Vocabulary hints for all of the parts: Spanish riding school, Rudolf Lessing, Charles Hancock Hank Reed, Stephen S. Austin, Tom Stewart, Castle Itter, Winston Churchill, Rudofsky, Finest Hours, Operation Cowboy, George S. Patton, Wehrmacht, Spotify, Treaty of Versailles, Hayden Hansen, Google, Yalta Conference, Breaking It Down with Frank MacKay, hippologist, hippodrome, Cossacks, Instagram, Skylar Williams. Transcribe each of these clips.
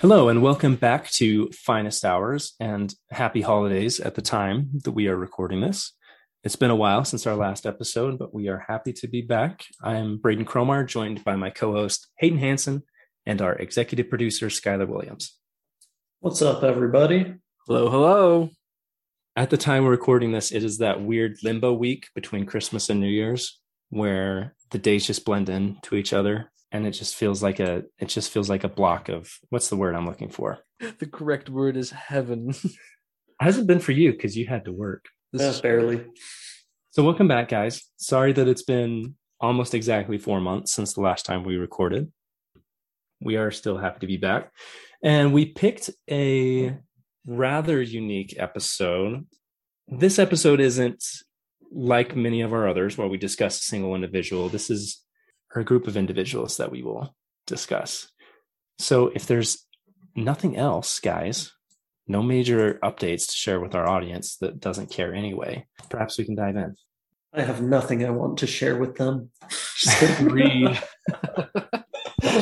Hello and welcome back to Finest Hours, and happy holidays at the time that we are recording this. It's been a while since our last episode, but we are happy to be back. I'm Braden Cromar, joined by my co-host Hayden Hansen and our executive producer Skylar Williams. What's up, everybody? Hello, hello. At the time we're recording this, it is that weird limbo week between Christmas and New Year's where the days just blend into each other. And it just feels like a block of, what's the word I'm looking for? The correct word is heaven. Hasn't been for you because you had to work. Barely. So welcome back, guys. Sorry that it's been almost exactly 4 months since the last time we recorded. We are still happy to be back. And we picked a rather unique episode. This episode isn't like many of our others where we discuss a single individual. This is or a group of individuals that we will discuss. So if there's nothing else, guys, no major updates to share with our audience that doesn't care anyway, perhaps we can dive in. I have nothing I want to share with them. Just read.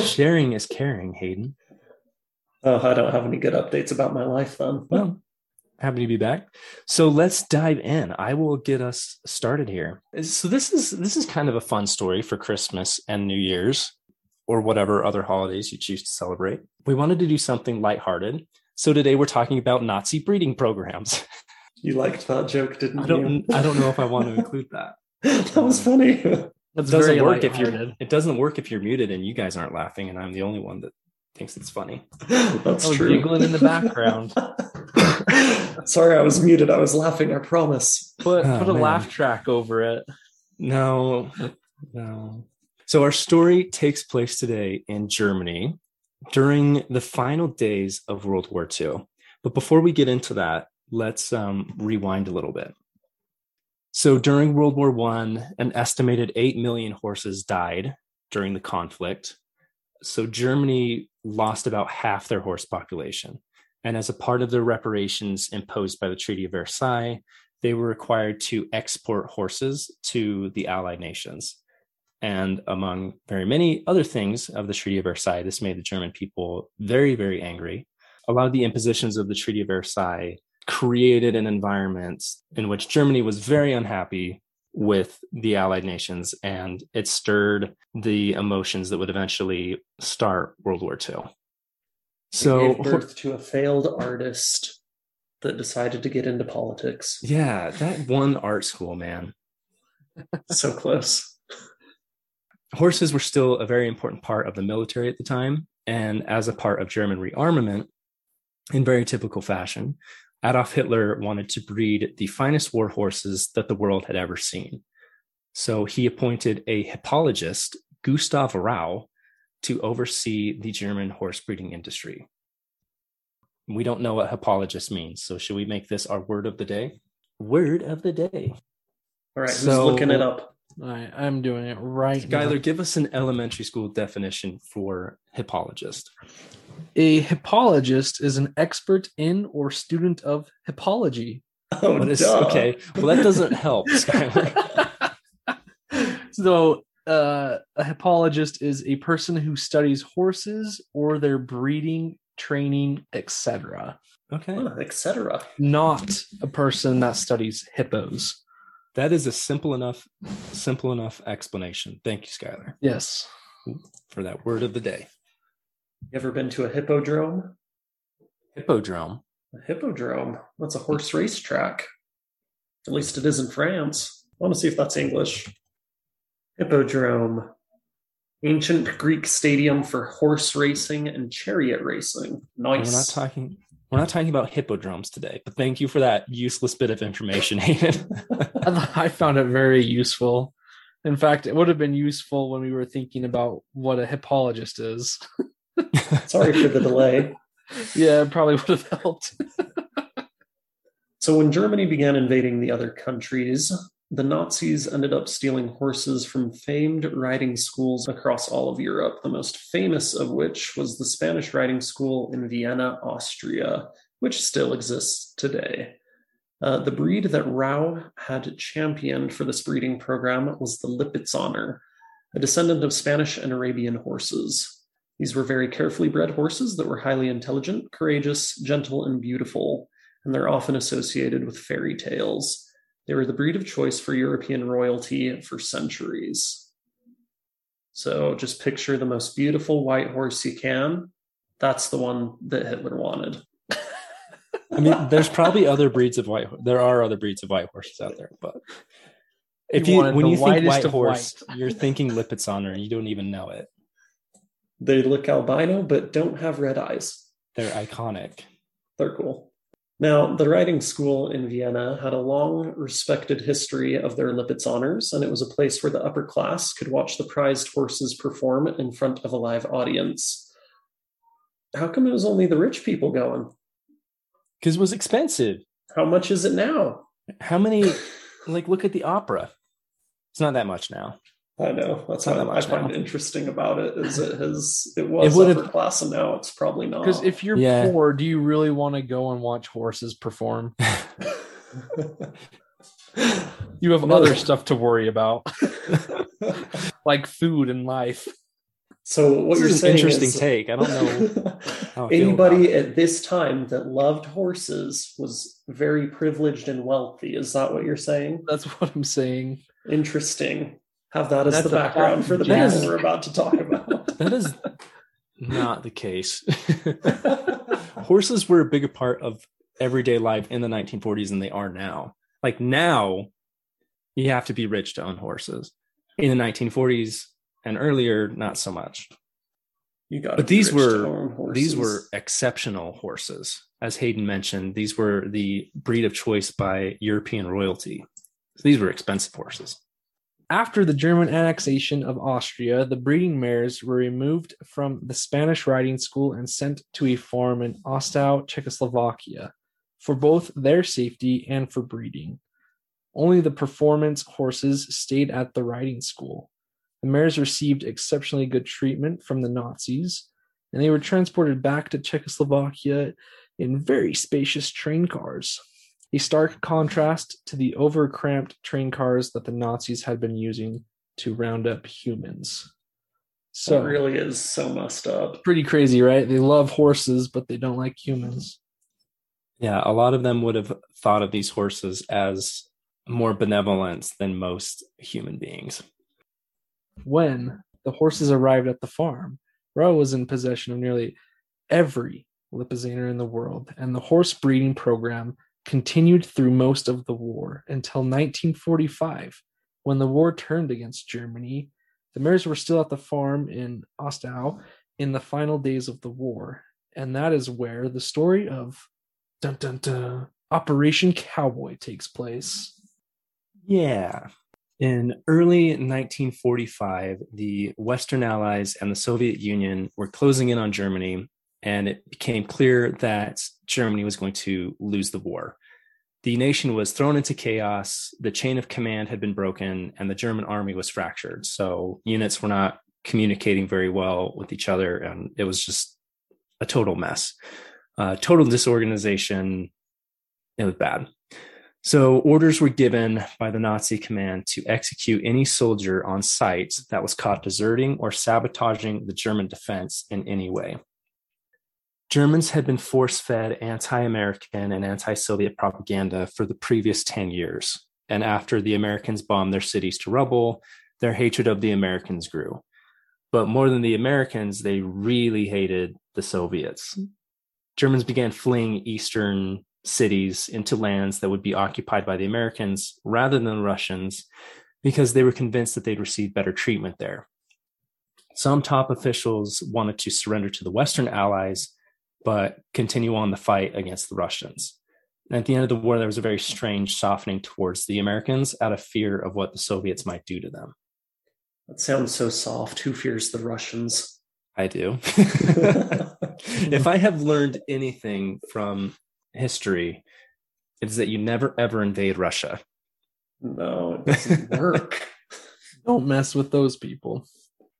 Sharing is caring, Hayden. Oh, I don't have any good updates about my life then. Well, happy to be back. So let's dive in. I will get us started here. So this is kind of a fun story for Christmas and New Year's or whatever other holidays you choose to celebrate. We wanted to do something lighthearted. So today we're talking about Nazi breeding programs. You liked that joke, didn't you? I don't know if I want to include that. That was funny. It doesn't work if you're muted and you guys aren't laughing and I'm the only one that thinks it's funny. That's true. Giggling in the background. Sorry, I was muted. I was laughing, I promise. Put a laugh track over it. No. So our story takes place today in Germany during the final days of World War II. But before we get into that, let's rewind a little bit. So during World War I, an estimated 8 million horses died during the conflict. So Germany lost about half their horse population. And as a part of the reparations imposed by the Treaty of Versailles, they were required to export horses to the Allied nations. And among very many other things of the Treaty of Versailles, this made the German people very, very angry. A lot of the impositions of the Treaty of Versailles created an environment in which Germany was very unhappy with the Allied nations, and it stirred the emotions that would eventually start World War II. So gave birth to a failed artist that decided to get into politics. Yeah, that one art school, man. So close. Horses were still a very important part of the military at the time, and as a part of German rearmament, in very typical fashion, Adolf Hitler wanted to breed the finest war horses that the world had ever seen. So he appointed a hippologist, Gustav Rau, to oversee the German horse breeding industry. We don't know what hippologist means, so should we make this our word of the day? Word of the day. All right, so, who's looking it up? I'm doing it right now. Skylar, give us an elementary school definition for hippologist. A hippologist is an expert in or student of hippology. Oh, okay. Well, that doesn't help, Skylar. So, a hippologist is a person who studies horses or their breeding, training, etc. Okay. Etc. Not a person that studies hippos. That is a simple enough explanation. Thank you, Skylar. Yes. For that word of the day. You ever been to a hippodrome? Hippodrome? A hippodrome. That's a horse racetrack. At least it is in France. I want to see if that's English. Hippodrome, ancient Greek stadium for horse racing and chariot racing. Nice. We're not talking about hippodromes today, but thank you for that useless bit of information, Hayden. I found it very useful. In fact, it would have been useful when we were thinking about what a hippologist is. Sorry for the delay. Yeah, it probably would have helped. So when Germany began invading the other countries, the Nazis ended up stealing horses from famed riding schools across all of Europe, the most famous of which was the Spanish riding school in Vienna, Austria, which still exists today. The breed that Rau had championed for this breeding program was the Lipizzaner, a descendant of Spanish and Arabian horses. These were very carefully bred horses that were highly intelligent, courageous, gentle, and beautiful, and they're often associated with fairy tales. They were the breed of choice for European royalty for centuries. So just picture the most beautiful white horse you can. That's the one that Hitler wanted. I mean, there's probably other breeds of white. There are other breeds of white horses out there, but if you when you think white horse, you're thinking Lipizzaner, and you don't even know it. They look albino, but don't have red eyes. They're iconic. They're cool. Now, the riding school in Vienna had a long, respected history of their Lipizzaners, and it was a place where the upper class could watch the prized horses perform in front of a live audience. How come it was only the rich people going? Because it was expensive. How much is it now? How many, like, look at the opera. It's not that much now. I know. That's what I find interesting about it, is it was upper class, and now it's probably not. Because if you're poor, do you really want to go and watch horses perform? You have other stuff to worry about, like food and life. So what you're saying is an interesting take. I don't know. Anybody at this time that loved horses was very privileged and wealthy. Is that what you're saying? That's what I'm saying. Interesting. Have that as the background for the man we're about to talk about. That is not the case. Horses were a bigger part of everyday life in the 1940s than they are now. Like now, you have to be rich to own horses. In the 1940s, and earlier, not so much. But these were exceptional horses. As Hayden mentioned, these were the breed of choice by European royalty. So these were expensive horses. After the German annexation of Austria, the breeding mares were removed from the Spanish riding school and sent to a farm in Hostau, Czechoslovakia, for both their safety and for breeding. Only the performance horses stayed at the riding school. The mares received exceptionally good treatment from the Nazis, and they were transported back to Czechoslovakia in very spacious train cars, a stark contrast to the over-cramped train cars that the Nazis had been using to round up humans. So it really is so messed up. Pretty crazy, right? They love horses, but they don't like humans. Yeah, a lot of them would have thought of these horses as more benevolent than most human beings. When the horses arrived at the farm, Rau was in possession of nearly every Lipizzaner in the world, and the horse breeding program continued through most of the war until 1945, when the war turned against Germany. The mares were still at the farm in Hostau in the final days of the war, and that is where the story of dun, dun, dun, Operation Cowboy takes place. Yeah. In early 1945, the Western Allies and the Soviet Union were closing in on Germany, and it became clear that Germany was going to lose the war. The nation was thrown into chaos, the chain of command had been broken, and the German army was fractured. So units were not communicating very well with each other, and it was just a total mess. Total disorganization. It was bad. So orders were given by the Nazi command to execute any soldier on sight that was caught deserting or sabotaging the German defense in any way. Germans had been force-fed anti-American and anti-Soviet propaganda for the previous 10 years. And after the Americans bombed their cities to rubble, their hatred of the Americans grew. But more than the Americans, they really hated the Soviets. Germans began fleeing eastern cities into lands that would be occupied by the Americans rather than the Russians, because they were convinced that they'd receive better treatment there. Some top officials wanted to surrender to the Western Allies, but continue on the fight against the Russians. And at the end of the war, there was a very strange softening towards the Americans out of fear of what the Soviets might do to them. That sounds so soft. Who fears the Russians? I do. If I have learned anything from history, it's that you never, ever invade Russia. No, it doesn't work. Don't mess with those people.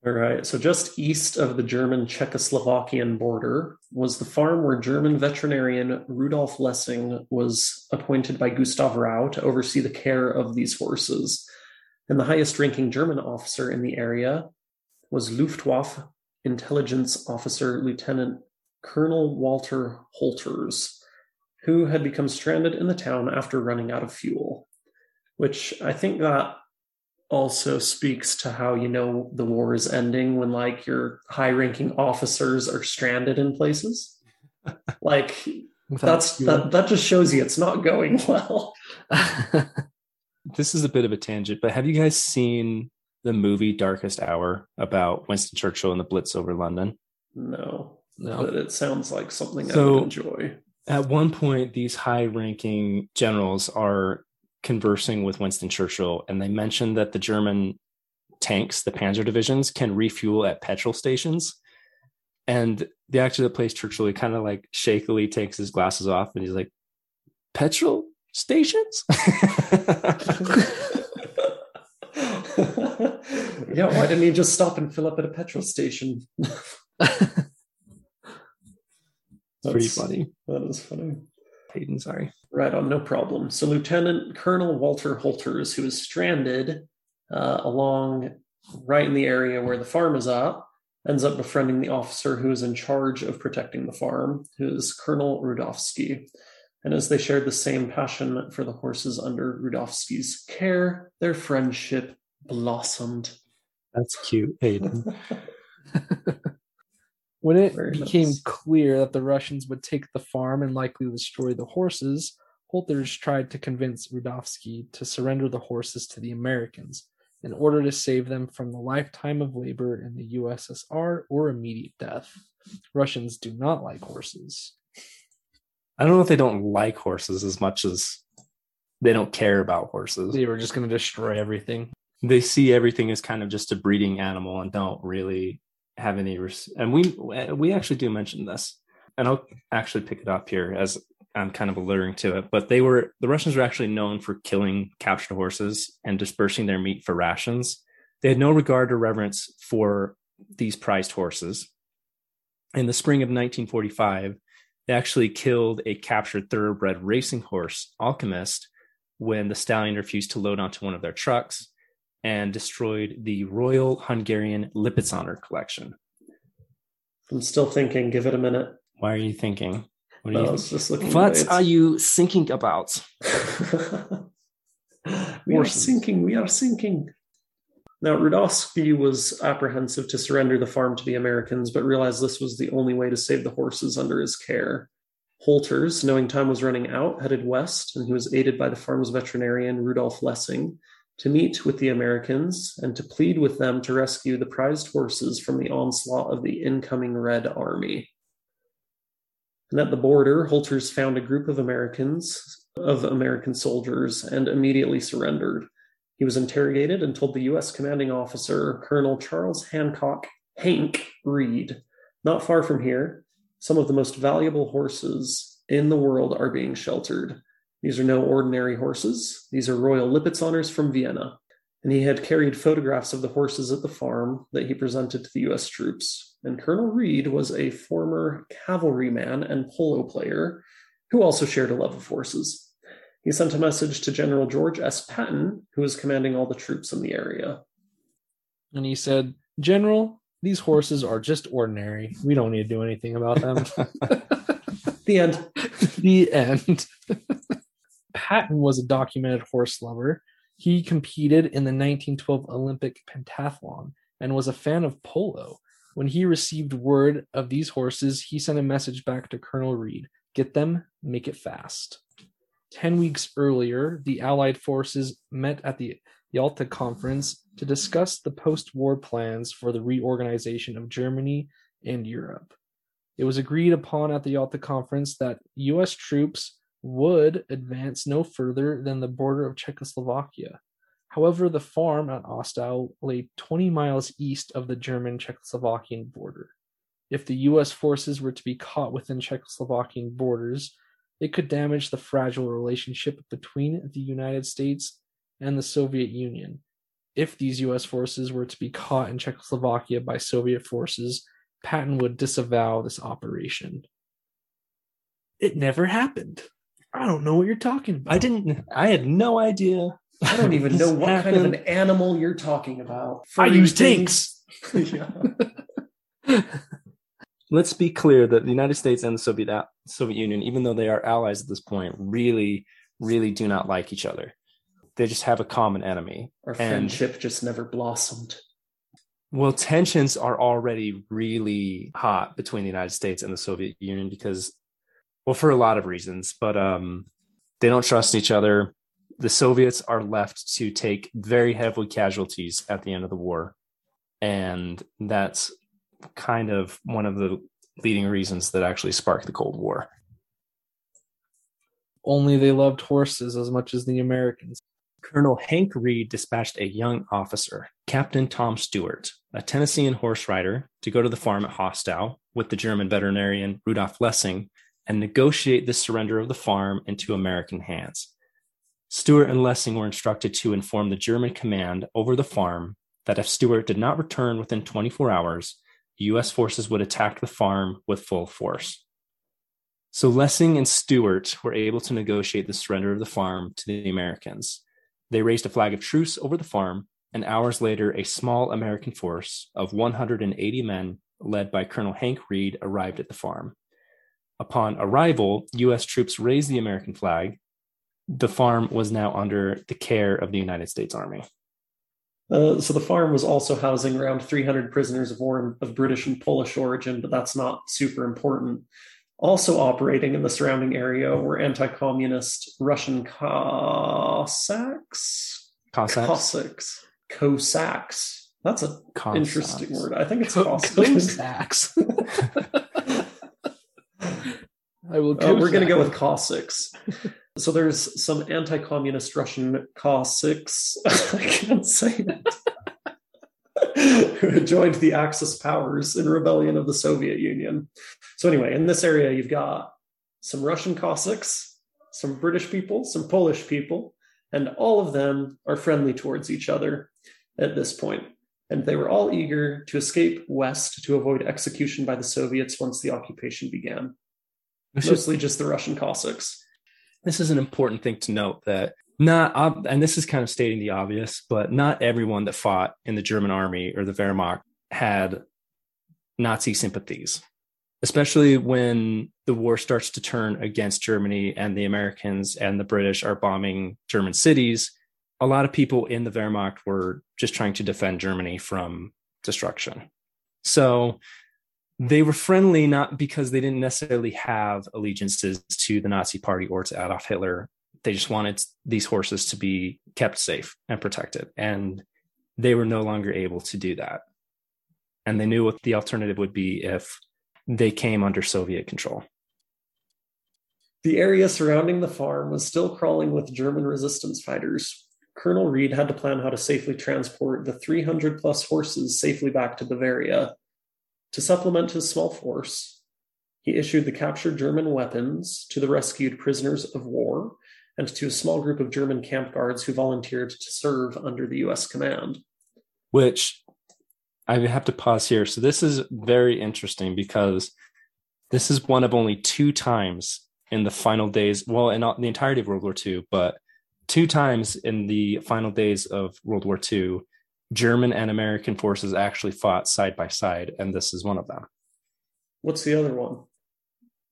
All right. So just east of the German-Czechoslovakian border was the farm where German veterinarian Rudolf Lessing was appointed by Gustav Rau to oversee the care of these horses. And the highest-ranking German officer in the area was Luftwaffe intelligence officer Lieutenant Colonel Walter Holters, who had become stranded in the town after running out of fuel, which I think that also speaks to how you know the war is ending when, like, your high-ranking officers are stranded in places. Like, that just shows you it's not going well. This is a bit of a tangent, but have you guys seen the movie Darkest Hour about Winston Churchill and the Blitz over London? No. But it sounds like something I would enjoy. At one point, these high-ranking generals are conversing with Winston Churchill, and they mentioned that the German tanks, the panzer divisions, can refuel at petrol stations. And the actor that plays Churchill, he kind of like shakily takes his glasses off and he's like, petrol stations? Yeah, why didn't he just stop and fill up at a petrol station? That's pretty funny. That is funny. Hayden, sorry. Right on, no problem. So Lieutenant Colonel Walter Holters, who was stranded along right in the area where the farm is at, ends up befriending the officer who is in charge of protecting the farm, who is Colonel Rudofsky. And as they shared the same passion for the horses under Rudofsky's care, their friendship blossomed. That's cute, Hayden. When it became clear that the Russians would take the farm and likely destroy the horses, Holters tried to convince Rudofsky to surrender the horses to the Americans in order to save them from the lifetime of labor in the USSR or immediate death. Russians do not like horses. I don't know if they don't like horses as much as they don't care about horses. They were just going to destroy everything. They see everything as kind of just a breeding animal and don't really have any and we actually do mention this, and I'll actually pick it up here as I'm kind of alluding to it, but the Russians were actually known for killing captured horses and dispersing their meat for rations. They had no regard or reverence for these prized horses. In the spring of 1945, they actually killed a captured thoroughbred racing horse, Alchemist, when the stallion refused to load onto one of their trucks, and destroyed the Royal Hungarian Lipizzaner collection. I'm still thinking. Give it a minute. Why are you thinking? What are you thinking about? We are sinking. Now, Rudofsky was apprehensive to surrender the farm to the Americans, but realized this was the only way to save the horses under his care. Holters, knowing time was running out, headed west, and he was aided by the farm's veterinarian, Rudolf Lessing, to meet with the Americans and to plead with them to rescue the prized horses from the onslaught of the incoming Red Army. And at the border, Holters found a group of American soldiers and immediately surrendered. He was interrogated and told the U.S. commanding officer, Colonel Charles Hancock Hank Reed, not far from here, some of the most valuable horses in the world are being sheltered. These are no ordinary horses. These are Royal Lipizzaners from Vienna. And he had carried photographs of the horses at the farm that he presented to the U.S. troops. And Colonel Reed was a former cavalryman and polo player who also shared a love of horses. He sent a message to General George S. Patton, who was commanding all the troops in the area. And he said, General, these horses are just ordinary. We don't need to do anything about them. The end. The end. Patton was a documented horse lover. He competed in the 1912 Olympic pentathlon and was a fan of polo. When he received word of these horses, he sent a message back to Colonel Reed. Get them, make it fast. 10 weeks earlier, the Allied forces met at the Yalta Conference to discuss the post-war plans for the reorganization of Germany and Europe. It was agreed upon at the Yalta Conference that U.S. troops would advance no further than the border of Czechoslovakia. However, the farm at Hostau lay 20 miles east of the German-Czechoslovakian border. If the U.S. forces were to be caught within Czechoslovakian borders, it could damage the fragile relationship between the United States and the Soviet Union. If these U.S. forces were to be caught in Czechoslovakia by Soviet forces, Patton would disavow this operation. It never happened. I don't know what you're talking about. I had no idea. I don't even know what happened. Kind of an animal you're talking about. I use tanks. Let's be clear that the United States and the Soviet Union, even though they are allies at this point, really, really do not like each other. They just have a common enemy. Our friendship just never blossomed. Well, tensions are already really hot between the United States and the Soviet Union because, well, for a lot of reasons, but they don't trust each other. The Soviets are left to take very heavy casualties at the end of the war. And that's kind of one of the leading reasons that actually sparked the Cold War. Only they loved horses as much as the Americans. Colonel Hank Reed dispatched a young officer, Captain Tom Stewart, a Tennessean horse rider, to go to the farm at Hostau with the German veterinarian Rudolf Lessing and negotiate the surrender of the farm into American hands. Stewart and Lessing were instructed to inform the German command over the farm that if Stewart did not return within 24 hours, U.S. forces would attack the farm with full force. So Lessing and Stewart were able to negotiate the surrender of the farm to the Americans. They raised a flag of truce over the farm, and hours later, a small American force of 180 men, led by Colonel Hank Reed, arrived at the farm. Upon arrival, U.S. troops raised the American flag. The farm was now under the care of the United States Army. So the farm was also housing around 300 prisoners of war of British and Polish origin, but that's not super important. Also operating in the surrounding area were anti-communist Russian Cossacks. That's an interesting word. I think it's Cossacks. We're going to go with Cossacks. So there's some anti-communist Russian Cossacks, I can't say that, who had joined the Axis powers in rebellion of the Soviet Union. So anyway, in this area, you've got some Russian Cossacks, some British people, some Polish people, and all of them are friendly towards each other at this point. And they were all eager to escape west to avoid execution by the Soviets once the occupation began. Mostly just the Russian Cossacks. This is an important thing to note that and this is kind of stating the obvious, but not everyone that fought in the German army or the Wehrmacht had Nazi sympathies, especially when the war starts to turn against Germany and the Americans and the British are bombing German cities. A lot of people in the Wehrmacht were just trying to defend Germany from destruction. So they were friendly not because they didn't necessarily have allegiances to the Nazi Party or to Adolf Hitler. They just wanted these horses to be kept safe and protected. And they were no longer able to do that. And they knew what the alternative would be if they came under Soviet control. The area surrounding the farm was still crawling with German resistance fighters. Colonel Reed had to plan how to safely transport the 300 plus horses safely back to Bavaria. To supplement his small force, he issued the captured German weapons to the rescued prisoners of war and to a small group of German camp guards who volunteered to serve under the U.S. command. Which, I have to pause here. So this is very interesting because this is one of only two times in the final days, well, in the entirety of World War II, but two times in the final days of World War II, German and American forces actually fought side by side, and this is one of them. What's the other one?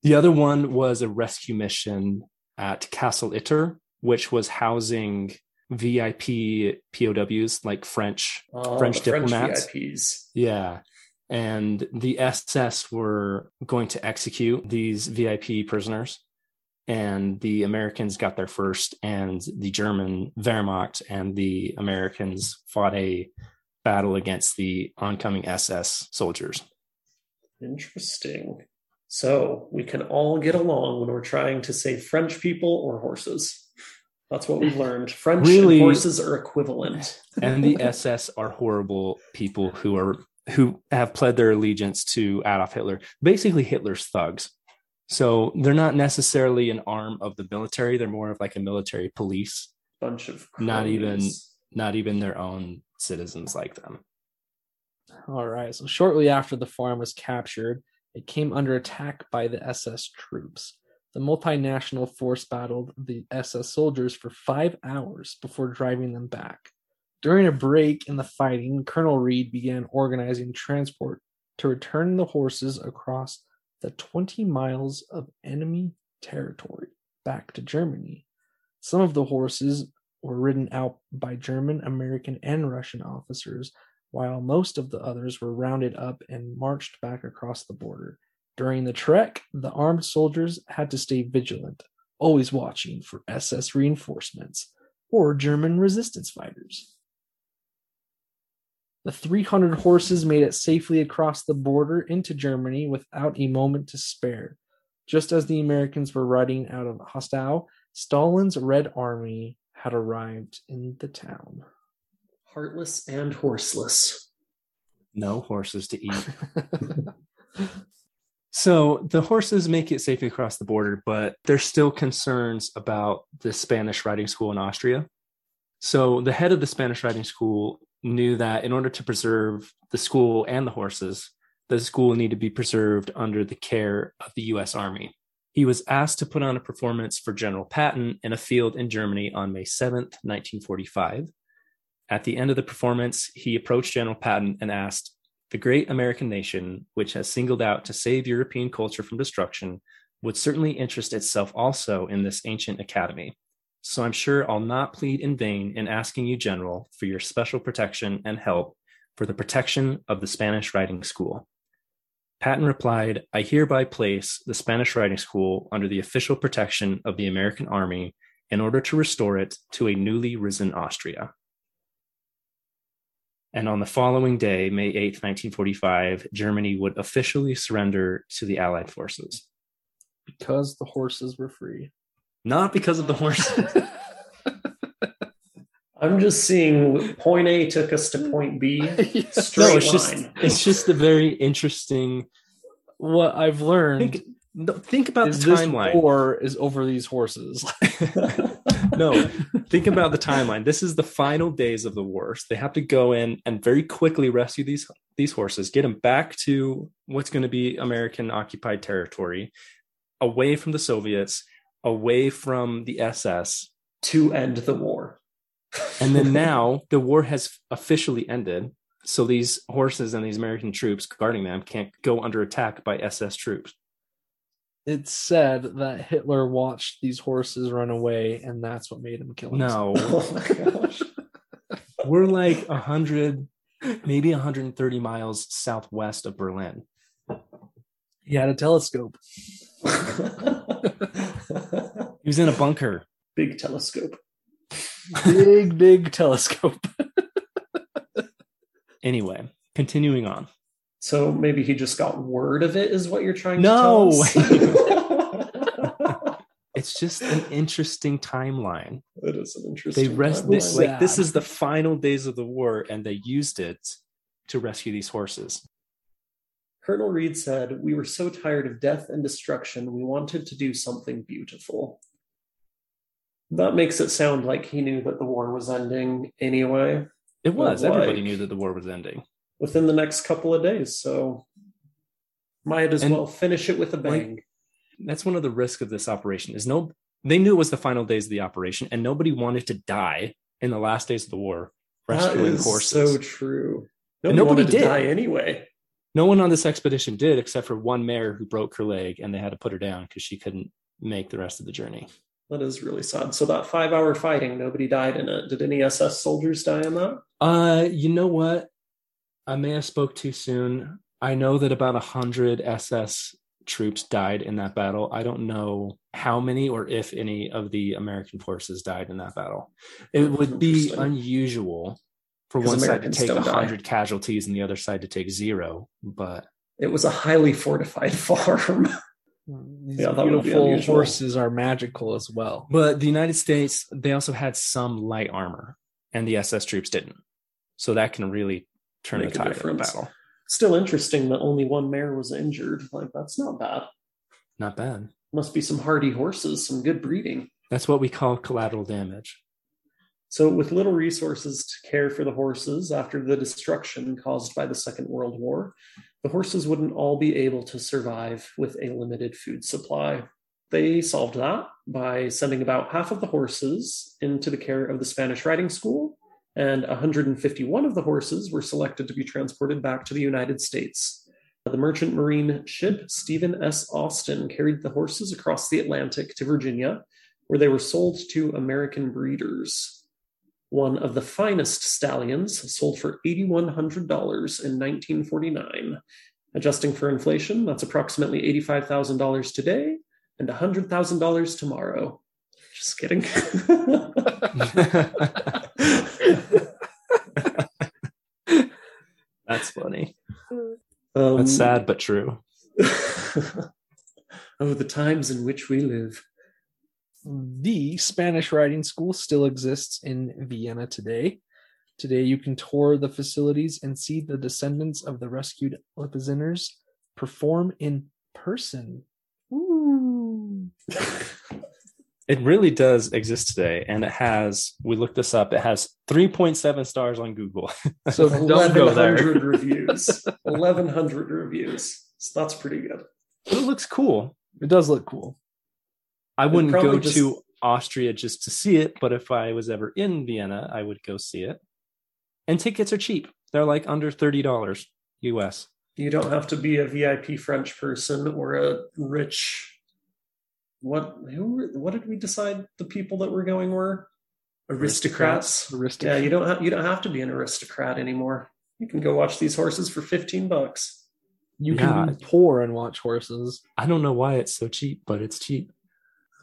The other one was a rescue mission at Castle Itter, which was housing VIP POWs, like French diplomats. French VIPs. Yeah. And the SS were going to execute these VIP prisoners, and the Americans got there first, and the German Wehrmacht and the Americans fought a battle against the oncoming SS soldiers. Interesting. So we can all get along when we're trying to save French people or horses. That's what we've learned. French really, and horses are equivalent. And the SS are horrible people who have pled their allegiance to Adolf Hitler. Basically Hitler's thugs. So they're not necessarily an arm of the military. They're more of like a military police. Bunch of crimes. Not even their own citizens like them. All right. So shortly after the farm was captured, it came under attack by the SS troops. The multinational force battled the SS soldiers for 5 hours before driving them back. During a break in the fighting, Colonel Reed began organizing transport to return the horses across the 20 miles of enemy territory back to Germany. Some of the horses were ridden out by German, American, and Russian officers, while most of the others were rounded up and marched back across the border. During the trek, the armed soldiers had to stay vigilant, always watching for SS reinforcements or German resistance fighters. The 300 horses made it safely across the border into Germany without a moment to spare. Just as the Americans were riding out of Hostau, Stalin's Red Army had arrived in the town. Heartless and horseless. No horses to eat. So the horses make it safely across the border, but there's still concerns about the Spanish riding school in Austria. So the head of the Spanish riding school knew that in order to preserve the school and the horses, the school needed to be preserved under the care of the U.S. Army. He was asked to put on a performance for General Patton in a field in Germany on May 7th, 1945. At the end of the performance, he approached General Patton and asked, "The great American nation, which has singled out to save European culture from destruction, would certainly interest itself also in this ancient academy. So I'm sure I'll not plead in vain in asking you, General, for your special protection and help for the protection of the Spanish Riding School." Patton replied, "I hereby place the Spanish Riding School under the official protection of the American Army in order to restore it to a newly risen Austria." And on the following day, May 8, 1945, Germany would officially surrender to the Allied forces. Because the horses were free. Not because of the horses. I'm just seeing point A took us to point B. Yeah. Straight line. It's just a very interesting... What I've learned... Think about the timeline. This war is over these horses. No, think about the timeline. This is the final days of the war. So they have to go in and very quickly rescue these horses, get them back to what's going to be American occupied territory, away from the Soviets, away from the SS. To end the war. And then now the war has officially ended. So these horses and these American troops guarding them can't go under attack by SS troops. It's said that Hitler watched these horses run away, and that's what made him kill himself. No. Oh my gosh. We're like 100, maybe 130 miles southwest of Berlin. He had a telescope. He was in a bunker. Big telescope. Big telescope. Anyway, continuing on. So maybe he just got word of it is what you're trying to tell us? It's just an interesting timeline. It is an interesting timeline. This is the final days of the war, and they used it to rescue these horses. Colonel Reed said, "We were so tired of death and destruction, we wanted to do something beautiful." That makes it sound like he knew that the war was ending anyway. It was. Everybody knew that the war was ending. Within the next couple of days, so might as well finish it with a bang. That's one of the risks of this operation. They knew it was the final days of the operation, and nobody wanted to die in the last days of the war rescuing horses. That is so true. Nobody did die anyway. No one on this expedition did, except for one mare who broke her leg, and they had to put her down because she couldn't make the rest of the journey. That is really sad. So that 5-hour fighting, nobody died in it. Did any SS soldiers die in that? You know what? I may have spoke too soon. I know that about 100 SS troops died in that battle. I don't know how many or if any of the American forces died in that battle. It would be unusual for one side to take 100 casualties and the other side to take 0, but... It was a highly fortified farm. These beautiful horses are magical as well. But the United States, they also had some light armor, and the SS troops didn't. So that can really turn the tide of a battle. Still interesting that only one mare was injured. Like, that's not bad. Not bad. Must be some hardy horses, some good breeding. That's what we call collateral damage. So with little resources to care for the horses after the destruction caused by the Second World War, the horses wouldn't all be able to survive with a limited food supply. They solved that by sending about half of the horses into the care of the Spanish riding school, and 151 of the horses were selected to be transported back to the United States. The merchant marine ship Stephen S. Austin carried the horses across the Atlantic to Virginia, where they were sold to American breeders. One of the finest stallions sold for $8,100 in 1949. Adjusting for inflation, that's approximately $85,000 today and $100,000 tomorrow. Just kidding. That's funny. That's sad, but true. Oh, the times in which we live. The Spanish riding school still exists in Vienna today. Today you can tour the facilities and see the descendants of the rescued Lipizzaners perform in person. Ooh. It really does exist today, and it has, we looked this up, it has 3.7 stars on Google. So don't 1,100 go there. 1,100 reviews. So that's pretty good. It looks cool. It does look cool. I wouldn't go to Austria just to see it, but if I was ever in Vienna, I would go see it. And tickets are cheap. They're like under $30 US. You don't have to be a VIP French person or a rich... What did we decide the people that were going were? Aristocrats. Yeah, you don't have to be an aristocrat anymore. You can go watch these horses for $15. You can be poor and watch horses. I don't know why it's so cheap, but it's cheap.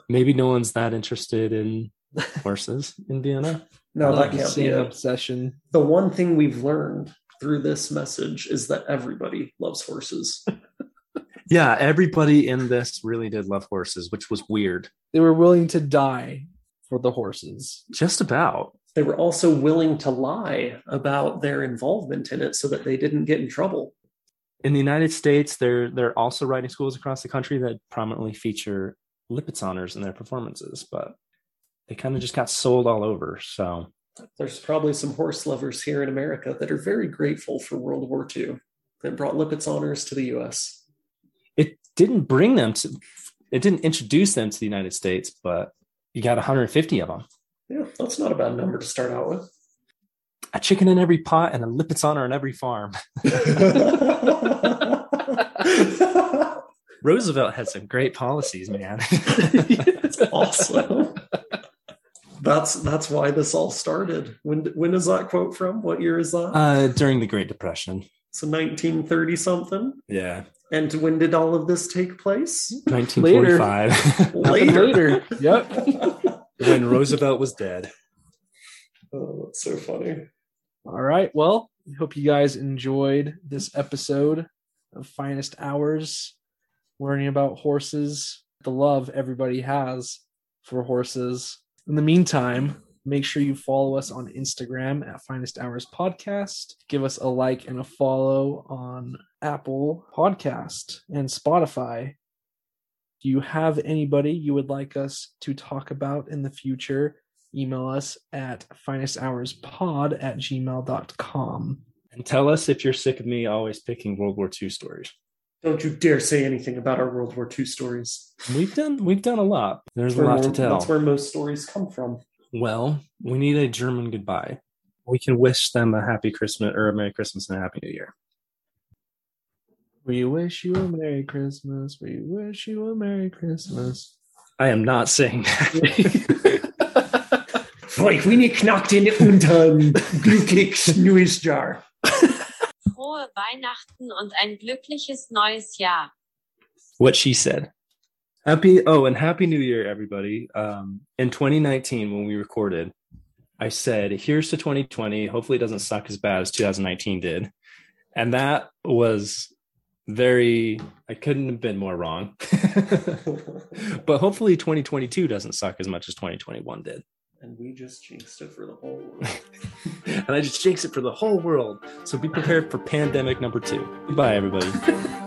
Maybe no one's that interested in horses in Vienna. No, that can't be an obsession. The one thing we've learned through this message is that everybody loves horses. Yeah, everybody in this really did love horses, which was weird. They were willing to die for the horses. Just about. They were also willing to lie about their involvement in it so that they didn't get in trouble. In the United States, there are also riding schools across the country that prominently feature Lipizzaners in their performances, but they kind of just got sold all over. So there's probably some horse lovers here in America that are very grateful for World War II that brought Lipizzaners to the U.S. It didn't bring them to, it didn't introduce them to the United States, but you got 150 of them. Yeah, that's not a bad number to start out with. A chicken in every pot and a Lipizzaner on every farm. Roosevelt had some great policies, man. It's awesome. That's why this all started. When is that quote from? What year is that? During the Great Depression. So 1930 something? Yeah. And when did all of this take place? 1945. Later. Yep. When Roosevelt was dead. Oh, that's so funny. All right. Well, I hope you guys enjoyed this episode of Finest Hours. Learning about horses, the love everybody has for horses. In the meantime, make sure you follow us on Instagram at Finest Hours Podcast. Give us a like and a follow on Apple Podcast and Spotify. Do you have anybody you would like us to talk about in the future? Email us at finesthourspod@gmail.com. And tell us if you're sick of me always picking World War II stories. Don't you dare say anything about our World War II stories. We've done a lot. There's a lot to tell. That's where most stories come from. Well, we need a German goodbye. We can wish them a happy Christmas or a Merry Christmas and a Happy New Year. We wish you a Merry Christmas. We wish you a Merry Christmas. I am not saying that. Freundin knackt in unterm glückliches neues Jahr. Frohe Weihnachten und ein glückliches neues Jahr. What she said. And Happy New Year, everybody. In 2019, when we recorded, I said, here's to 2020. Hopefully it doesn't suck as bad as 2019 did. And that was I couldn't have been more wrong. But hopefully 2022 doesn't suck as much as 2021 did. And we just jinxed it for the whole world. And I just jinxed it for the whole world. So be prepared for pandemic number 2. Goodbye, everybody.